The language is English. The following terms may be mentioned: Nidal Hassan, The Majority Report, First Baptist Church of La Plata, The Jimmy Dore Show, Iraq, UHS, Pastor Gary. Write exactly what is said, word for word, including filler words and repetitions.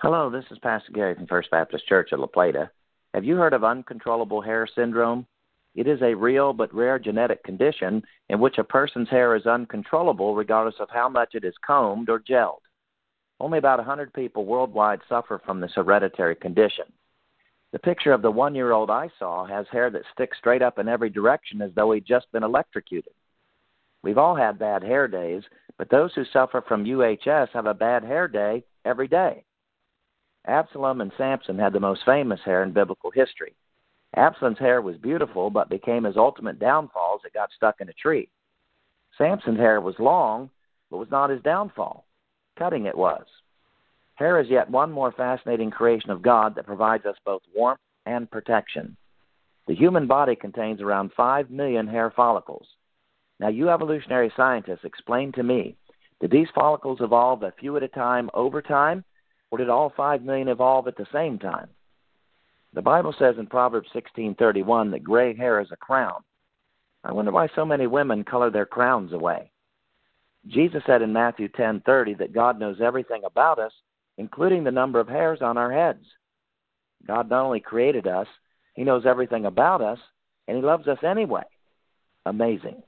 Hello, this is Pastor Gary from First Baptist Church of La Plata. Have you heard of uncontrollable hair syndrome? It is a real but rare genetic condition in which a person's hair is uncontrollable regardless of how much it is combed or gelled. Only about one hundred people worldwide suffer from this hereditary condition. The picture of the one-year-old I saw has hair that sticks straight up in every direction as though he'd just been electrocuted. We've all had bad hair days, but those who suffer from U H S have a bad hair day every day. Absalom and Samson had the most famous hair in biblical history. Absalom's hair was beautiful, but became his ultimate downfall as it got stuck in a tree. Samson's hair was long, but was not his downfall. Cutting it was. Hair is yet one more fascinating creation of God that provides us both warmth and protection. The human body contains around five million hair follicles. Now, you evolutionary scientists, explain to me, did these follicles evolve a few at a time over time? Or did all five million evolve at the same time? The Bible says in Proverbs sixteen thirty-one that gray hair is a crown. I wonder why so many women color their crowns away. Jesus said in Matthew ten thirty that God knows everything about us, including the number of hairs on our heads. God not only created us, he knows everything about us, and he loves us anyway. Amazing.